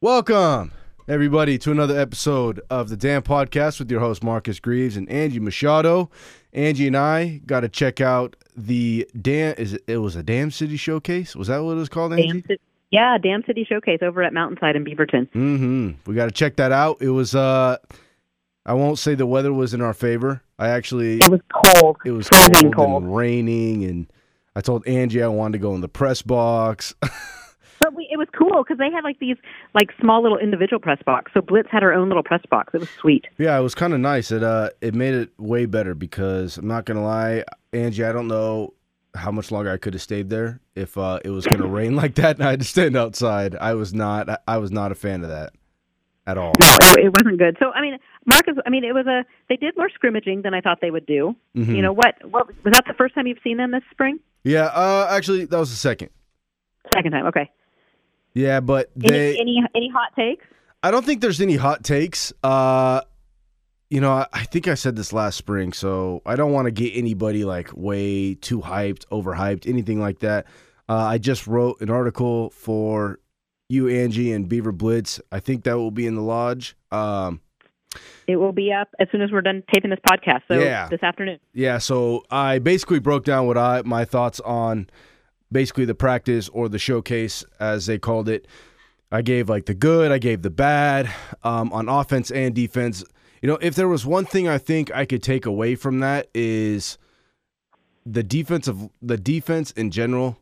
Welcome, everybody, to another episode of the Dam Podcast with your host, Marcus Greaves and Angie Machado. Angie and I got to check out the Dam. It was a Dam City Showcase? Was that what it was called, Angie? Dam City Showcase over at Mountainside in Beaverton. Mm-hmm. We got to check that out. It was, I won't say the weather was in our favor. It was cold. It was cold and raining, and I told Angie I wanted to go in the press box. But it was cool because they had these small little individual press box. So Blitz had her own little press box. It was sweet. Yeah, it was kind of nice. It made it way better because I'm not going to lie, Angie, I don't know how much longer I could have stayed there if it was going to rain like that and I had to stand outside. I was not a fan of that at all. No, it wasn't good. So, Marcus, they did more scrimmaging than I thought they would do. Mm-hmm. You know what? Was that the first time you've seen them this spring? Yeah, actually, that was the second. Second time, okay. Yeah, but any hot takes? I don't think there's any hot takes. I think I said this last spring, so I don't want to get anybody way too hyped, overhyped, anything like that. I just wrote an article for you, Angie, and Beaver Blitz. I think that will be in the lodge. It will be up as soon as we're done taping this podcast, so this afternoon. Yeah, so I basically broke down what my thoughts on basically the practice or the showcase, as they called it. I gave the good, I gave the bad on offense and defense. You know, if there was one thing I think I could take away from that is the defense in general.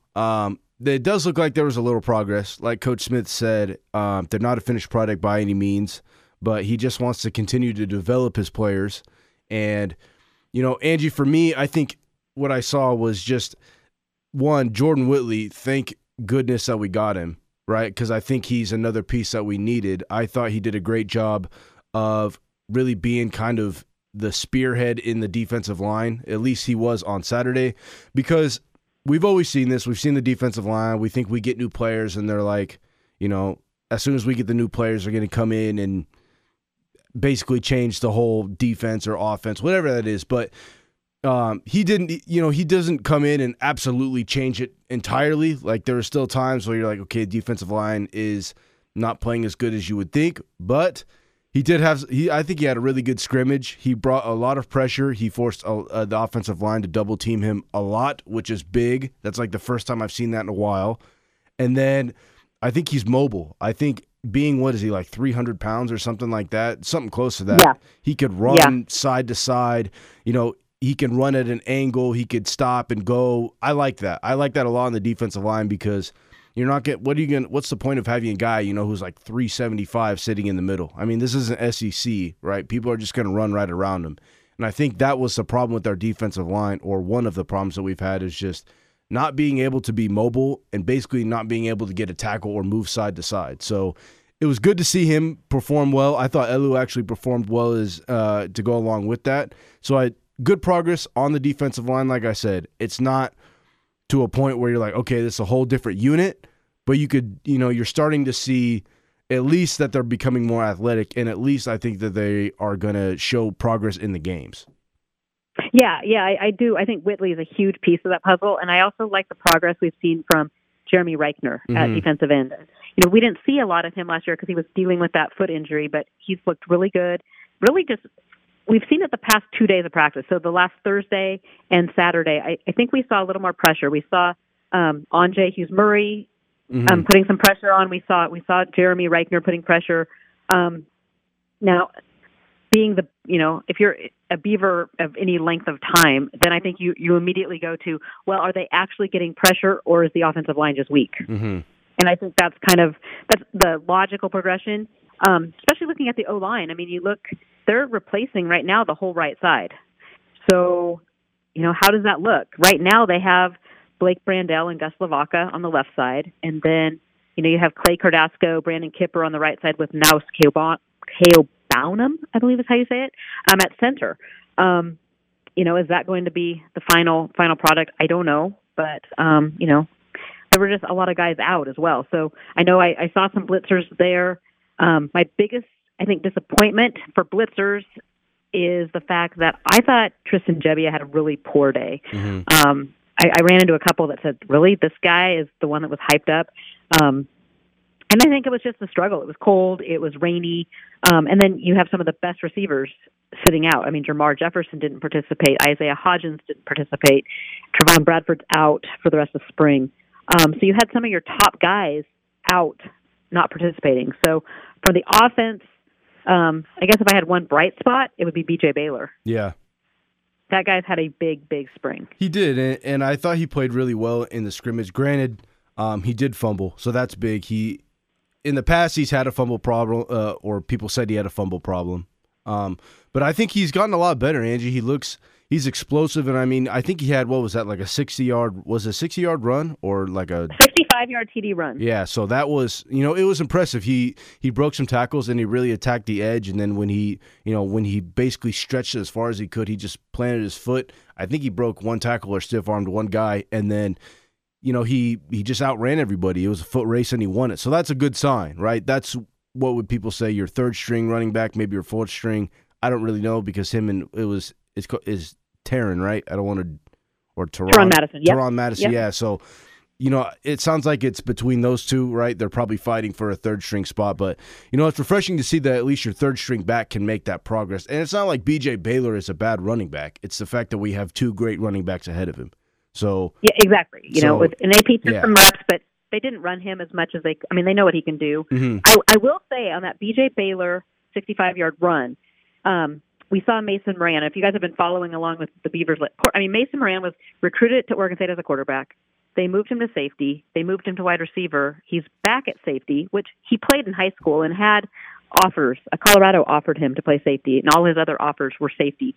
It does look like there was a little progress. Like Coach Smith said, they're not a finished product by any means, but he just wants to continue to develop his players. And, Angie, for me, I think what I saw was just, one, Jordan Whitley, thank goodness that we got him, right? Because I think he's another piece that we needed. I thought he did a great job of really being kind of the spearhead in the defensive line. At least he was on Saturday, because we've always seen this. We've seen the defensive line. We think we get new players, and they're as soon as we get the new players, they're going to come in and basically change the whole defense or offense, whatever that is. But he didn't, he doesn't come in and absolutely change it entirely. There are still times where you're okay, defensive line is not playing as good as you would think, but I think he had a really good scrimmage. He brought a lot of pressure. He forced the offensive line to double team him a lot, which is big. That's the first time I've seen that in a while. And then I think he's mobile. I think being, 300 pounds or something like that, something close to that. Yeah. He could run side to side, he can run at an angle. He could stop and go. I like that. I like that a lot on the defensive line, because you're not getting. What's the point of having a guy who's 375 sitting in the middle? This isn't SEC, right? People are just going to run right around him, and I think that was the problem with our defensive line, or one of the problems that we've had, is just not being able to be mobile and basically not being able to get a tackle or move side to side. So it was good to see him perform well. I thought Elu actually performed well as to go along with that. So good progress on the defensive line. Like I said, it's not to a point where you're okay, this is a whole different unit, but you could, you're starting to see at least that they're becoming more athletic, and at least I think that they are going to show progress in the games. Yeah, I do. I think Whitley is a huge piece of that puzzle, and I also like the progress we've seen from Jeremy Reichner at defensive end. We didn't see a lot of him last year because he was dealing with that foot injury, but he's looked really good, really just. We've seen it the past 2 days of practice. So the last Thursday and Saturday, I think we saw a little more pressure. We saw Andre Hughes Murray putting some pressure on. We saw Jeremy Reichner putting pressure. Now, being if you're a Beaver of any length of time, then I think you immediately go to, are they actually getting pressure, or is the offensive line just weak? Mm-hmm. And I think that's the logical progression. Especially looking at the O-line. They're replacing right now the whole right side. So, how does that look? Right now they have Blake Brandel and Gus Lavaca on the left side. And then, you have Clay Cardasco, Brandon Kipper on the right side with Naus Keobaunum, I believe is how you say it, at center. Is that going to be the final product? I don't know. But, there were just a lot of guys out as well. So I know I saw some blitzers there. My biggest, disappointment for blitzers is the fact that I thought Tristan Jebbia had a really poor day. Mm-hmm. I ran into a couple that said, really, this guy is the one that was hyped up. And I think it was just the struggle. It was cold. It was rainy. And then you have some of the best receivers sitting out. I mean, Jamar Jefferson didn't participate. Isaiah Hodgins didn't participate. Trevon Bradford's out for the rest of spring. So you had some of your top guys out not participating. So for the offense, I guess if I had one bright spot, it would be B.J. Baylor. Yeah. That guy's had a big, big spring. He did, and I thought he played really well in the scrimmage. Granted, he did fumble, so that's big. In the past, he's had a fumble problem, or people said he had a fumble problem. But I think he's gotten a lot better, Angie. He's explosive, and I mean, I think he had, what was that, like a 60-yard, was it a 60-yard run or like a 65-yard TD run? Yeah, so that was, it was impressive. He broke some tackles, and he really attacked the edge, and then when he basically stretched it as far as he could, he just planted his foot. I think he broke one tackle or stiff-armed one guy, and then he just outran everybody. It was a foot race, and he won it. So that's a good sign, right? That's what would people say, your third-string running back, maybe your fourth-string. I don't really know because him and it's Teron, right? I don't want to – or Teron Madison. Yep. Teron Madison, yep. Yeah. So, it sounds like it's between those two, right? They're probably fighting for a third-string spot. But, it's refreshing to see that at least your third-string back can make that progress. And it's not like B.J. Baylor is a bad running back. It's the fact that we have two great running backs ahead of him. So yeah, exactly. And they peaked some reps, but they didn't run him as much as they. I mean, they know what he can do. Mm-hmm. I will say on that B.J. Baylor 65-yard run, we saw Mason Moran. If you guys have been following along with the Beavers, Mason Moran was recruited to Oregon State as a quarterback. They moved him to safety. They moved him to wide receiver. He's back at safety, which he played in high school and had offers. Colorado offered him to play safety, and all his other offers were safety.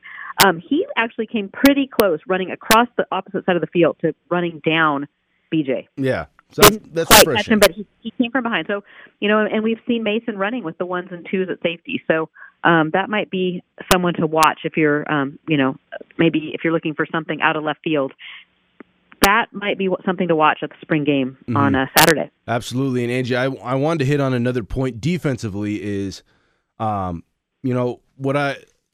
He actually came pretty close running across the opposite side of the field to running down BJ. Yeah, so that's quite catch him, but he came from behind. So, and we've seen Mason running with the ones and twos at safety. So that might be someone to watch if you're, maybe if you're looking for something out of left field. That might be something to watch at the spring game on a Saturday. Absolutely. And, Angie, I wanted to hit on another point defensively is,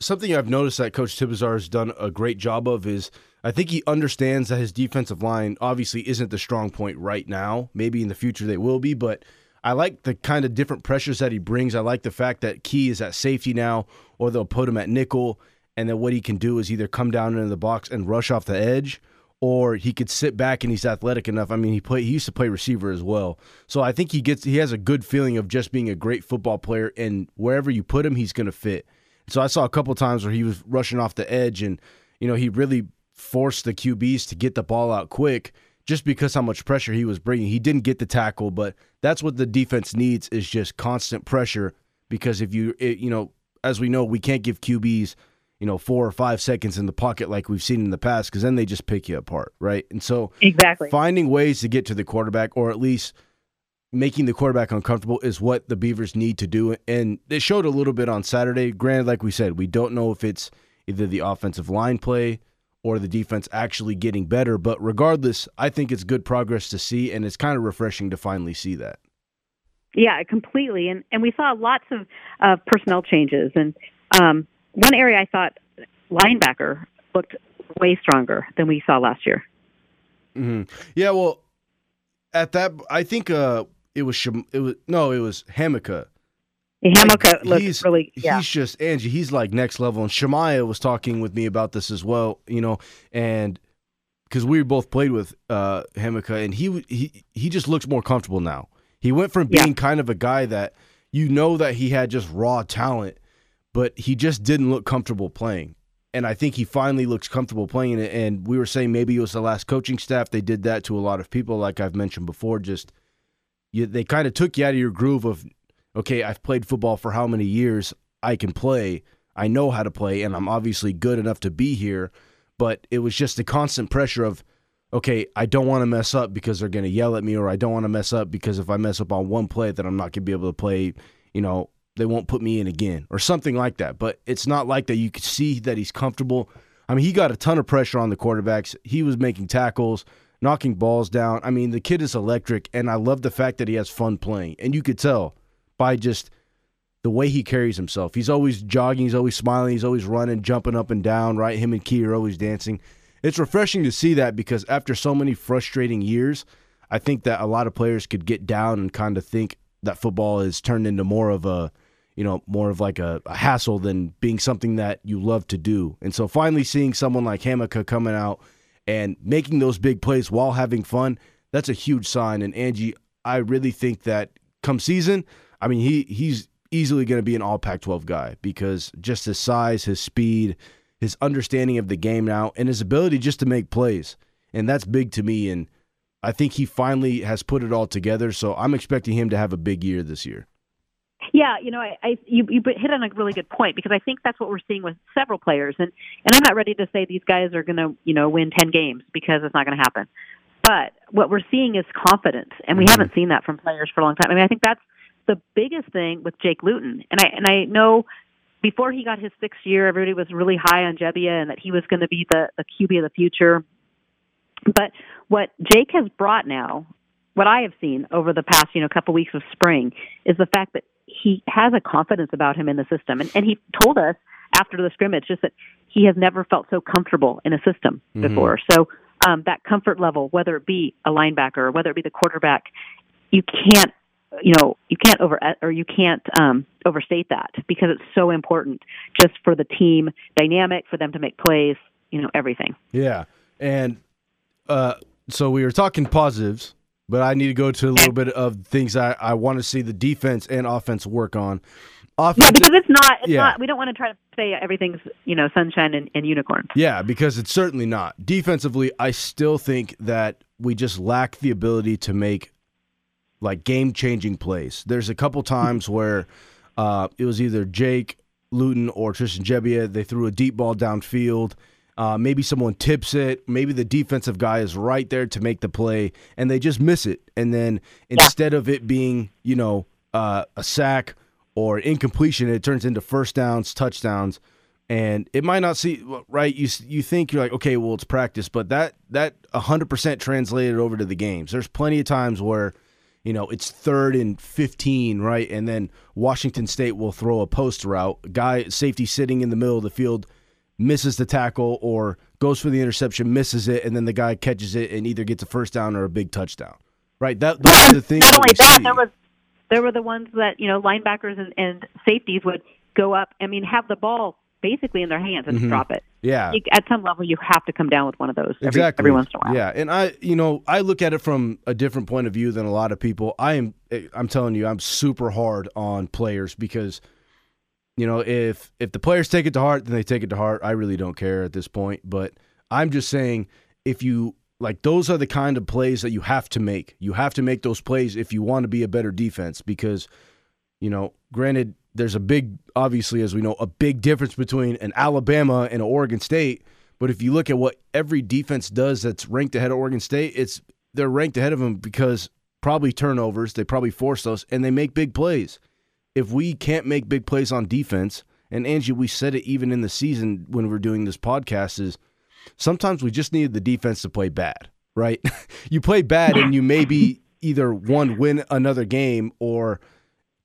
something I've noticed that Coach Tibizar has done a great job of is I think he understands that his defensive line obviously isn't the strong point right now. Maybe in the future they will be, but I like the kind of different pressures that he brings. I like the fact that Key is at safety now, or they'll put him at nickel, and then what he can do is either come down into the box and rush off the edge, or he could sit back and he's athletic enough. I mean, he used to play receiver as well. So I think he has a good feeling of just being a great football player, and wherever you put him, he's going to fit. So I saw a couple times where he was rushing off the edge, and, he really forced the QBs to get the ball out quick just because how much pressure he was bringing. He didn't get the tackle, but that's what the defense needs is just constant pressure because if as we know, we can't give QBs 4 or 5 seconds in the pocket like we've seen in the past because then they just pick you apart, right? And so exactly. Finding ways to get to the quarterback or at least making the quarterback uncomfortable is what the Beavers need to do. And it showed a little bit on Saturday. Granted, like we said, we don't know if it's either the offensive line play or the defense actually getting better. But regardless, I think it's good progress to see, and it's kind of refreshing to finally see that. Yeah, completely. And we saw lots of personnel changes. And one area I thought linebacker looked way stronger than we saw last year. Mm-hmm. Yeah, well, at that, I think it was Hamilka. Hamilka looks really, yeah. He's just, Angie, he's like next level. And Shamaya was talking with me about this as well, and because we both played with Hamilka, and he just looks more comfortable now. He went from being kind of a guy that that he had just raw talent, but he just didn't look comfortable playing. And I think he finally looks comfortable playing it. And we were saying maybe it was the last coaching staff. They did that to a lot of people, like I've mentioned before. They kind of took you out of your groove of, okay, I've played football for how many years? I can play. I know how to play, and I'm obviously good enough to be here. But it was just the constant pressure of, okay, I don't want to mess up because they're going to yell at me, or I don't want to mess up because if I mess up on one play, then I'm not going to be able to play, they won't put me in again or something like that. But it's not like that. You could see that he's comfortable. I mean, he got a ton of pressure on the quarterbacks. He was making tackles, knocking balls down. I mean, the kid is electric, and I love the fact that he has fun playing. And you could tell by just the way he carries himself. He's always jogging. He's always smiling. He's always running, jumping up and down, right? Him and Key are always dancing. It's refreshing to see that because after so many frustrating years, I think that a lot of players could get down and kind of think, that football is turned into more of a, you know, more of like a hassle than being something that you love to do. And so finally seeing someone like Hamilka coming out and making those big plays while having fun, that's a huge sign. And Angie, I really think that come season, I mean, he's easily going to be an all Pac-12 guy because just his size, his speed, his understanding of the game now, and his ability just to make plays. And that's big to me. And I think he finally has put it all together. So I'm expecting him to have a big year this year. Yeah, you know, you hit on a really good point because I think that's what we're seeing with several players. And I'm not ready to say these guys are going to, you know, win 10 games because it's not going to happen. But what we're seeing is confidence, and we haven't seen that from players for a long time. I mean, I think that's the biggest thing with Jake Luton. And I know before he got his sixth year, everybody was really high on Jebbia and that he was going to be the QB of the future. But what Jake has brought now, what I have seen over the past, you know, couple weeks of spring, is the fact that he has a confidence about him in the system. And he told us after the scrimmage just that he has never felt so comfortable in a system before. So that comfort level, whether it be a linebacker or whether it be the quarterback, you can't overstate that because it's so important just for the team dynamic, for them to make plays, you know, everything. Yeah. And so we were talking positives, but I need to go to a little bit of things I want to see the defense and offense work on. Offense, yeah, because it's not. We don't want to try to say everything's, you know, sunshine and unicorns. Yeah, because it's certainly not. Defensively, I still think that we just lack the ability to make like game-changing plays. There's a couple times where it was either Jake Luton or Tristan Jebbia. They threw a deep ball downfield. Maybe someone tips it. Maybe the defensive guy is right there to make the play, and they just miss it. And then instead of it being, you know, a sack or incompletion, it turns into first downs, touchdowns. And it might not see right. You think you're like, okay, well, it's practice, but that 100% translated over to the games. There's plenty of times where, you know, it's 3rd and 15, right, and then Washington State will throw a post route. Guy safety sitting in the middle of the field. Misses the tackle or goes for the interception, misses it, and then the guy catches it and either gets a first down or a big touchdown. Right? Those are the things. Not only that, there were the ones that, you know, linebackers and safeties would go up. I mean, have the ball basically in their hands and drop it. Yeah. At some level, you have to come down with one of those every once in a while. Yeah, and I look at it from a different point of view than a lot of people. I'm telling you, I'm super hard on players because, you know, if the players take it to heart, then they take it to heart. I really don't care at this point. But I'm just saying, if you like, those are the kind of plays that you have to make. You have to make those plays if you want to be a better defense because, you know, granted, there's a big, obviously, as we know, a big difference between an Alabama and an Oregon State. But if you look at what every defense does that's ranked ahead of Oregon State, they're ranked ahead of them because probably turnovers, they probably force those, and they make big plays. If we can't make big plays on defense, and Angie, we said it even in the season when we're doing this podcast, is sometimes we just need the defense to play bad, right? You play bad and you maybe either one win another game or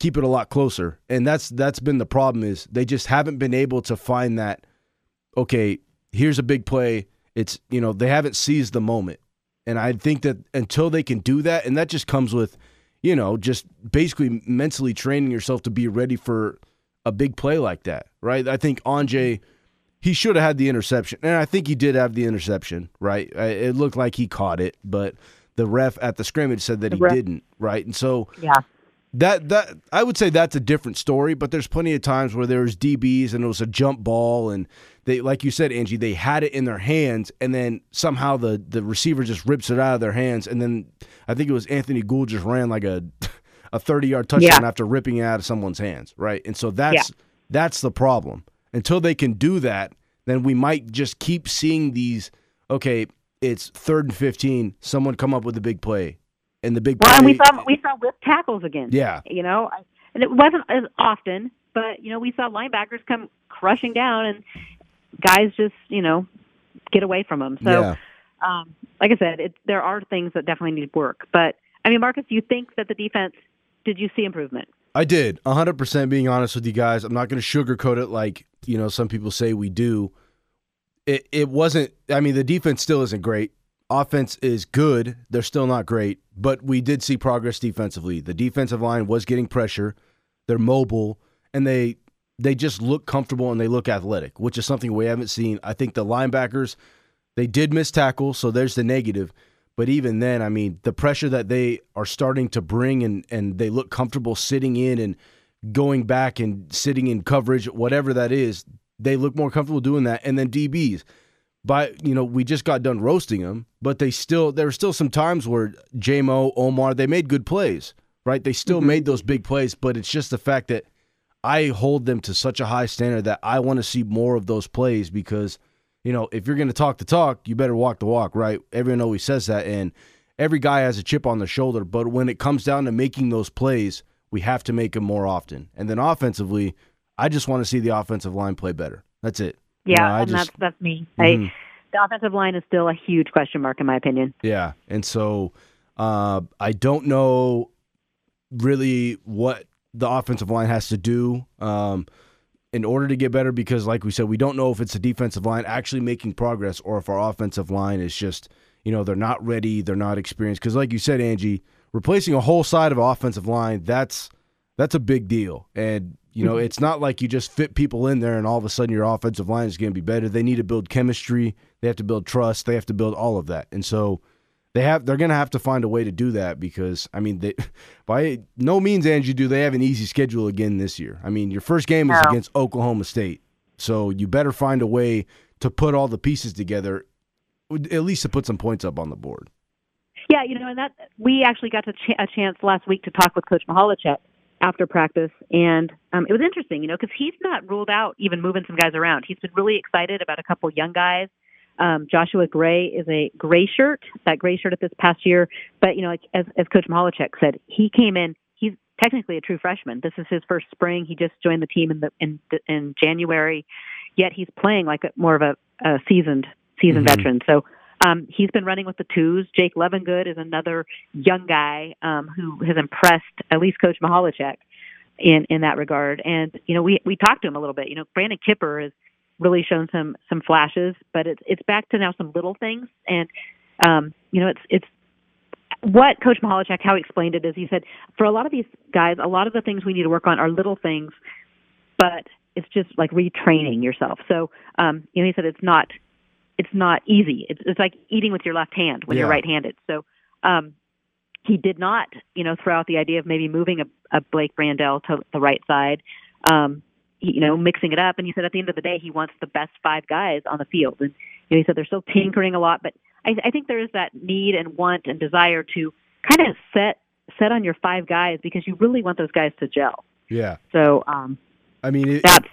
keep it a lot closer. And that's been the problem, is they just haven't been able to find that, okay, here's a big play. It's, you know, they haven't seized the moment. And I think that until they can do that, and that just comes with, you know, just basically mentally training yourself to be ready for a big play like that, right? I think Andre, he should have had the interception, and I think he did have the interception, right? It looked like he caught it, but the ref at the scrimmage said that he didn't, right? And so that I would say that's a different story, but there's plenty of times where there was DBs and it was a jump ball, and they, like you said, Angie, they had it in their hands, and then somehow the receiver just rips it out of their hands, and then I think it was Anthony Gould just ran like a 30-yard touchdown after ripping it out of someone's hands, right? And so that's the problem. Until they can do that, then we might just keep seeing these, okay, it's 3rd and 15, someone come up with a big play. And the big play, and we saw whip tackles again. Yeah. You know, and it wasn't as often, but, you know, we saw linebackers come crushing down, and guys just, you know, get away from them. So, like I said, there are things that definitely need work. But, I mean, Marcus, you think that the defense, did you see improvement? I did, 100%, being honest with you guys. I'm not going to sugarcoat it like, you know, some people say we do. It wasn't – I mean, the defense still isn't great. offense is good. They're still not great, but we did see progress defensively. The defensive line was getting pressure. They're mobile, and they just look comfortable and they look athletic, which is something we haven't seen. I think the linebackers, they did miss tackles, so there's the negative. But even then, I mean, the pressure that they are starting to bring and they look comfortable sitting in and going back and sitting in coverage, whatever that is, they look more comfortable doing that. And then DBs. We just got done roasting them, but there were still some times where J-Mo, Omar, they made good plays, right? They still made those big plays, but it's just the fact that I hold them to such a high standard that I want to see more of those plays because, you know, if you're going to talk the talk, you better walk the walk, right? Everyone always says that, and every guy has a chip on their shoulder, but when it comes down to making those plays, we have to make them more often. And then offensively, I just want to see the offensive line play better. That's it. Yeah, no, that's me. Mm-hmm. The offensive line is still a huge question mark, in my opinion. Yeah, and so I don't know really what the offensive line has to do in order to get better because, like we said, we don't know if it's the defensive line actually making progress or if our offensive line is just, they're not ready, they're not experienced. Because like you said, Angie, replacing a whole side of an offensive line, that's a big deal. And it's not like you just fit people in there and all of a sudden your offensive line is going to be better. They need to build chemistry. They have to build trust. They have to build all of that. And so they're going to have to find a way to do that because, by no means, Angie, do they have an easy schedule again this year. I mean, your first game is against Oklahoma State. So you better find a way to put all the pieces together, at least to put some points up on the board. Yeah, and that we actually got a chance last week to talk with Coach Michalczik after practice, and it was interesting, because he's not ruled out even moving some guys around. He's been really excited about a couple young guys. Joshua Gray is a gray shirt, at this past year. But, as Coach Michalczik said, he came in, he's technically a true freshman. This is his first spring. He just joined the team in January, yet he's playing like more of a seasoned mm-hmm. veteran. So he's been running with the twos. Jake Levingood is another young guy who has impressed at least Coach Michalczik in that regard. And, we talked to him a little bit. Brandon Kipper has really shown some flashes, but it's back to now some little things. And, it's what Coach Michalczik, how he explained it is he said, for a lot of these guys, a lot of the things we need to work on are little things, but it's just like retraining yourself. So, he said it's not easy. It's like eating with your left hand when you're right-handed. So he did not, throw out the idea of maybe moving a Blake Brandel to the right side, mixing it up. And he said at the end of the day, he wants the best five guys on the field. And he said they're still tinkering a lot, but I think there is that need and want and desire to kind of set on your five guys because you really want those guys to gel. Yeah. So,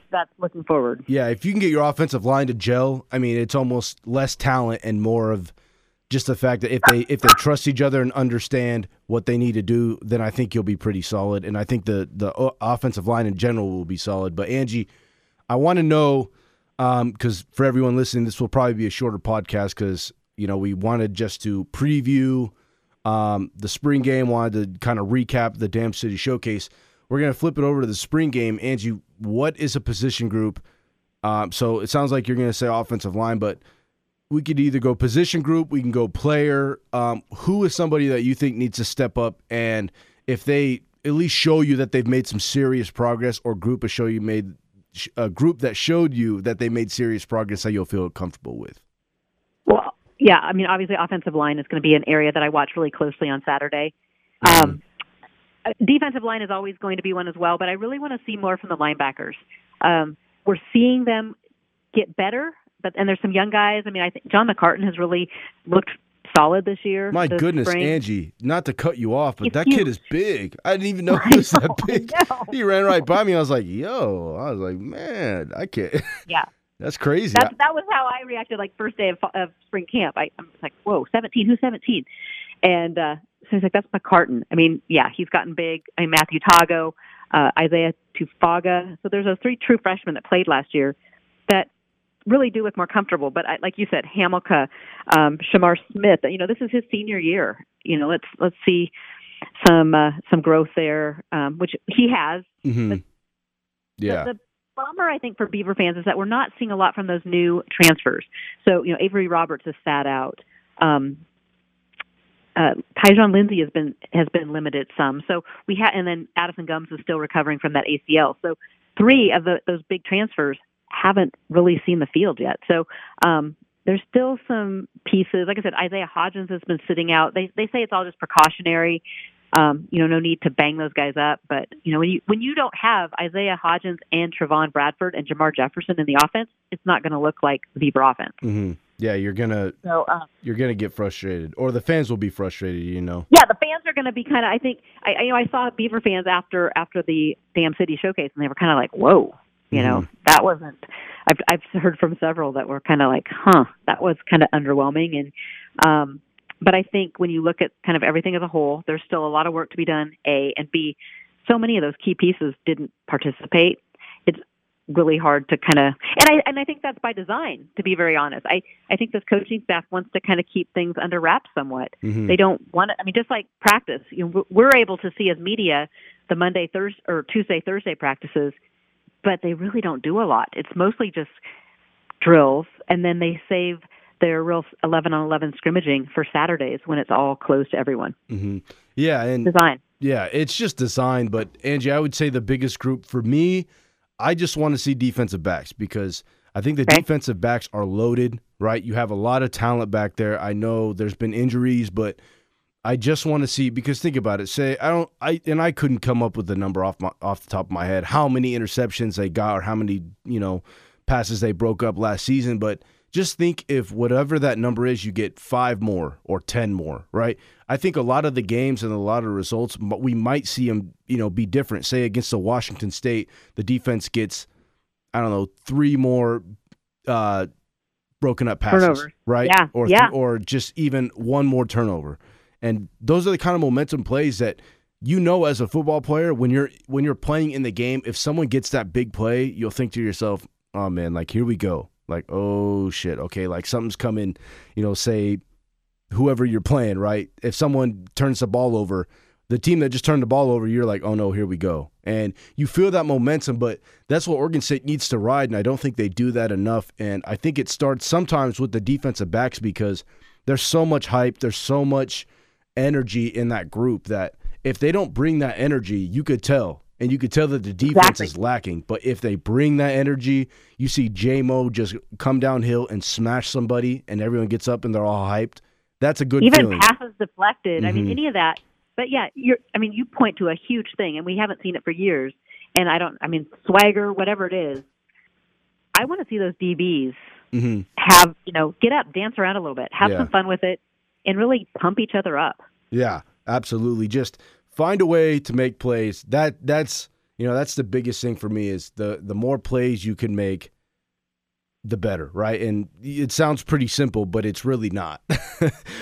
that's looking forward. Yeah, if you can get your offensive line to gel, it's almost less talent and more of just the fact that if they trust each other and understand what they need to do, then I think you'll be pretty solid. And I think the offensive line in general will be solid. But Angie, I want to know because for everyone listening, this will probably be a shorter podcast because we wanted just to preview the spring game, wanted to kind of recap the Dam City Showcase. We're going to flip it over to the spring game. Angie, what is a position group? So it sounds like you're going to say offensive line, but we could either go position group, we can go player. Who is somebody that you think needs to step up? And if they at least show you that they've made some serious progress or a group that showed you that they made serious progress that you'll feel comfortable with? Well, yeah, obviously offensive line is going to be an area that I watch really closely on Saturday. Defensive line is always going to be one as well, but I really want to see more from the linebackers. We're seeing them get better, and there's some young guys. I think John McCartan has really looked solid this year. My goodness, spring. Angie, not to cut you off, but he's that huge. Kid is big. I didn't even know he was that big. He ran right by me. I was like, man, I can't. Yeah. That's crazy. That was how I reacted, like, first day of spring camp. I'm like, whoa, 17, who's 17? And so he's like, that's McCartan. He's gotten big. Matthew Tago, Isaiah Tufaga. So there's those three true freshmen that played last year that really do look more comfortable. But like you said, Hamilka, Shamar Smith, this is his senior year. Let's see some growth there, which he has. Mm-hmm. The bummer, I think, for Beaver fans is that we're not seeing a lot from those new transfers. So, Avery Roberts has sat out. Tyjon Lindsey has been limited some. So we had, and then Addison Gums is still recovering from that ACL. So three of those big transfers haven't really seen the field yet. So there's still some pieces. Like I said, Isaiah Hodgins has been sitting out. They say it's all just precautionary. No need to bang those guys up. But when you don't have Isaiah Hodgins and Trevon Bradford and Jamar Jefferson in the offense, it's not going to look like the Beaver offense. Mm-hmm. Yeah, you're gonna get frustrated, or the fans will be frustrated. Yeah, the fans are gonna be kind of. I think I saw Beaver fans after the Dam City Showcase, and they were kind of like, "Whoa," that wasn't. I've heard from several that were kind of like, "Huh, that was kind of underwhelming." And but I think when you look at kind of everything as a whole, there's still a lot of work to be done. A and B, so many of those key pieces didn't participate. It's really hard to kind of, and I think that's by design, to be very honest. I think this coaching staff wants to kind of keep things under wraps somewhat. Mm-hmm. They don't want to, just like practice, we're able to see as media the Monday, Thursday, or Tuesday, Thursday practices, but they really don't do a lot. It's mostly just drills, and then they save their real 11-on-11 scrimmaging for Saturdays when it's all closed to everyone. Mm-hmm. Yeah. And design. Yeah. It's just design. But Angie, I would say the biggest group for me, I just want to see defensive backs, because I think the defensive backs are loaded, right? You have a lot of talent back there. I know there's been injuries, but I just want to see, because think about it. I couldn't come up with the number off the top of my head, how many interceptions they got or how many, passes they broke up last season. But just think if whatever that number is, you get 5 more or 10 more, right? I think a lot of the games and a lot of results, we might see them, be different. Say against the Washington State, the defense gets, 3 more broken up passes, turnovers. Right? Yeah. Or just even 1 more turnover. And those are the kind of momentum plays that as a football player, when you're playing in the game, if someone gets that big play, you'll think to yourself, oh man, like here we go. Like, oh, shit, okay, like something's coming, say whoever you're playing, right? If someone turns the ball over, the team that just turned the ball over, you're like, oh, no, here we go. And you feel that momentum, but that's what Oregon State needs to ride, and I don't think they do that enough. And I think it starts sometimes with the defensive backs, because there's so much hype, there's so much energy in that group that if they don't bring that energy, you could tell. And you could tell that the defense is lacking. But if they bring that energy, you see J-Mo just come downhill and smash somebody, and everyone gets up and they're all hyped. That's a good feeling. Even passes deflected. Mm-hmm. Any of that. But, yeah, you point to a huge thing, and we haven't seen it for years. And swagger, whatever it is. I want to see those DBs have, get up, dance around a little bit, have some fun with it, and really pump each other up. Yeah, absolutely. Just find a way to make plays. That's the biggest thing for me, is the more plays you can make, the better, right? And it sounds pretty simple, but it's really not.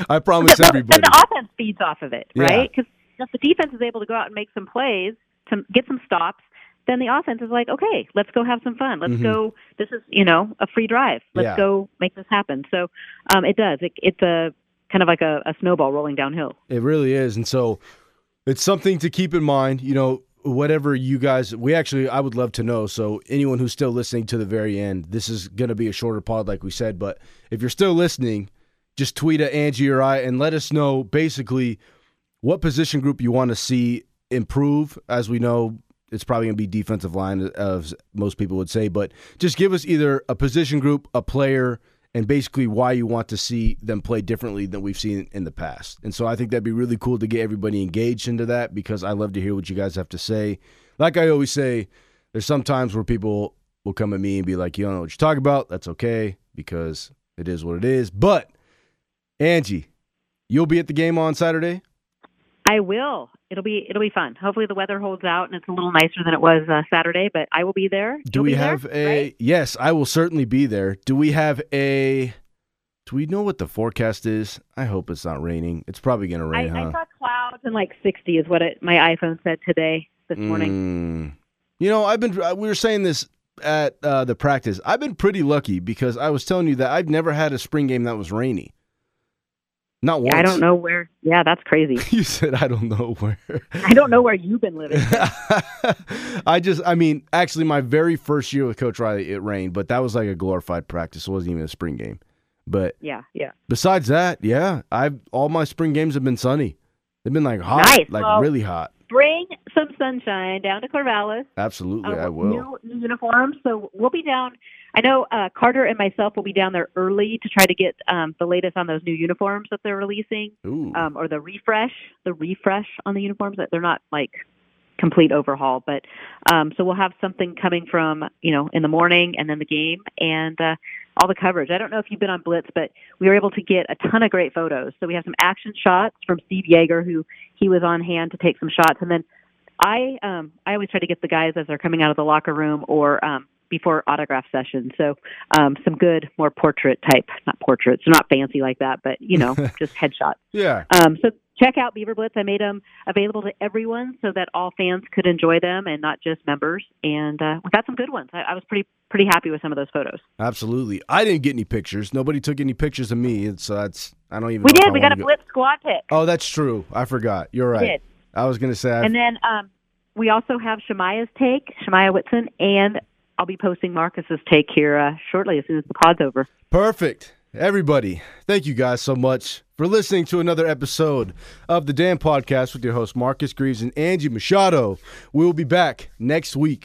I promise everybody. And the offense feeds off of it, right? Because if the defense is able to go out and make some plays, to get some stops, then the offense is like, okay, let's go have some fun. Let's go. This is, a free drive. Let's go make this happen. So it does. It's a kind of like a snowball rolling downhill. It really is. And so it's something to keep in mind, whatever you guys, I would love to know. So anyone who's still listening to the very end, this is going to be a shorter pod like we said, but if you're still listening, just tweet at Angie or I and let us know basically what position group you want to see improve. As we know, it's probably going to be defensive line, as most people would say, but just give us either a position group, a player, and basically why you want to see them play differently than we've seen in the past. And so I think that'd be really cool to get everybody engaged into that, because I love to hear what you guys have to say. Like I always say, there's some times where people will come at me and be like, you don't know what you're talking about. That's okay, because it is what it is. But, Angie, you'll be at the game on Saturday? I will. It'll be fun. Hopefully the weather holds out and it's a little nicer than it was Saturday, but I will be there. Yes, I will certainly be there. Do we know what the forecast is? I hope it's not raining. It's probably going to rain, I saw clouds and like 60 is what my iPhone said this morning. We were saying this at the practice. I've been pretty lucky, because I was telling you that I've never had a spring game that was rainy. Not once. I don't know where. Yeah, that's crazy. You said, I don't know where. I don't know where you've been living. Actually my very first year with Coach Riley, it rained, but that was like a glorified practice. It wasn't even a spring game. But yeah. Besides that, all my spring games have been sunny. They've been like hot, nice. Like really hot. Bring some sunshine down to Corvallis. Absolutely, I will. New uniforms, so we'll be down. I know Carter and myself will be down there early to try to get the latest on those new uniforms that they're releasing, or the refresh on the uniforms. That they're not like complete overhaul, but so we'll have something coming from in the morning and then the game and all the coverage. I don't know if you've been on Blitz, but we were able to get a ton of great photos. So we have some action shots from Steve Yeager, who he was on hand to take some shots. And then I always try to get the guys as they're coming out of the locker room or before autograph session. So some good, more portrait type, not portraits, they're not fancy like that, but, just headshots. Yeah. So check out Beaver Blitz. I made them available to everyone so that all fans could enjoy them and not just members. And we got some good ones. I was pretty happy with some of those photos. Absolutely. I didn't get any pictures. Nobody took any pictures of me. I don't even know. We did. We got a Blitz squad pic. Oh, that's true. I forgot. You're right. We did. I was going to say. And then we also have Shamia's take, Shamia Whitson, and I'll be posting Marcus's take here shortly as soon as the pod's over. Perfect. Everybody, thank you guys so much for listening to another episode of the Dam Podcast with your hosts Marcus Greaves and Angie Machado. We'll be back next week.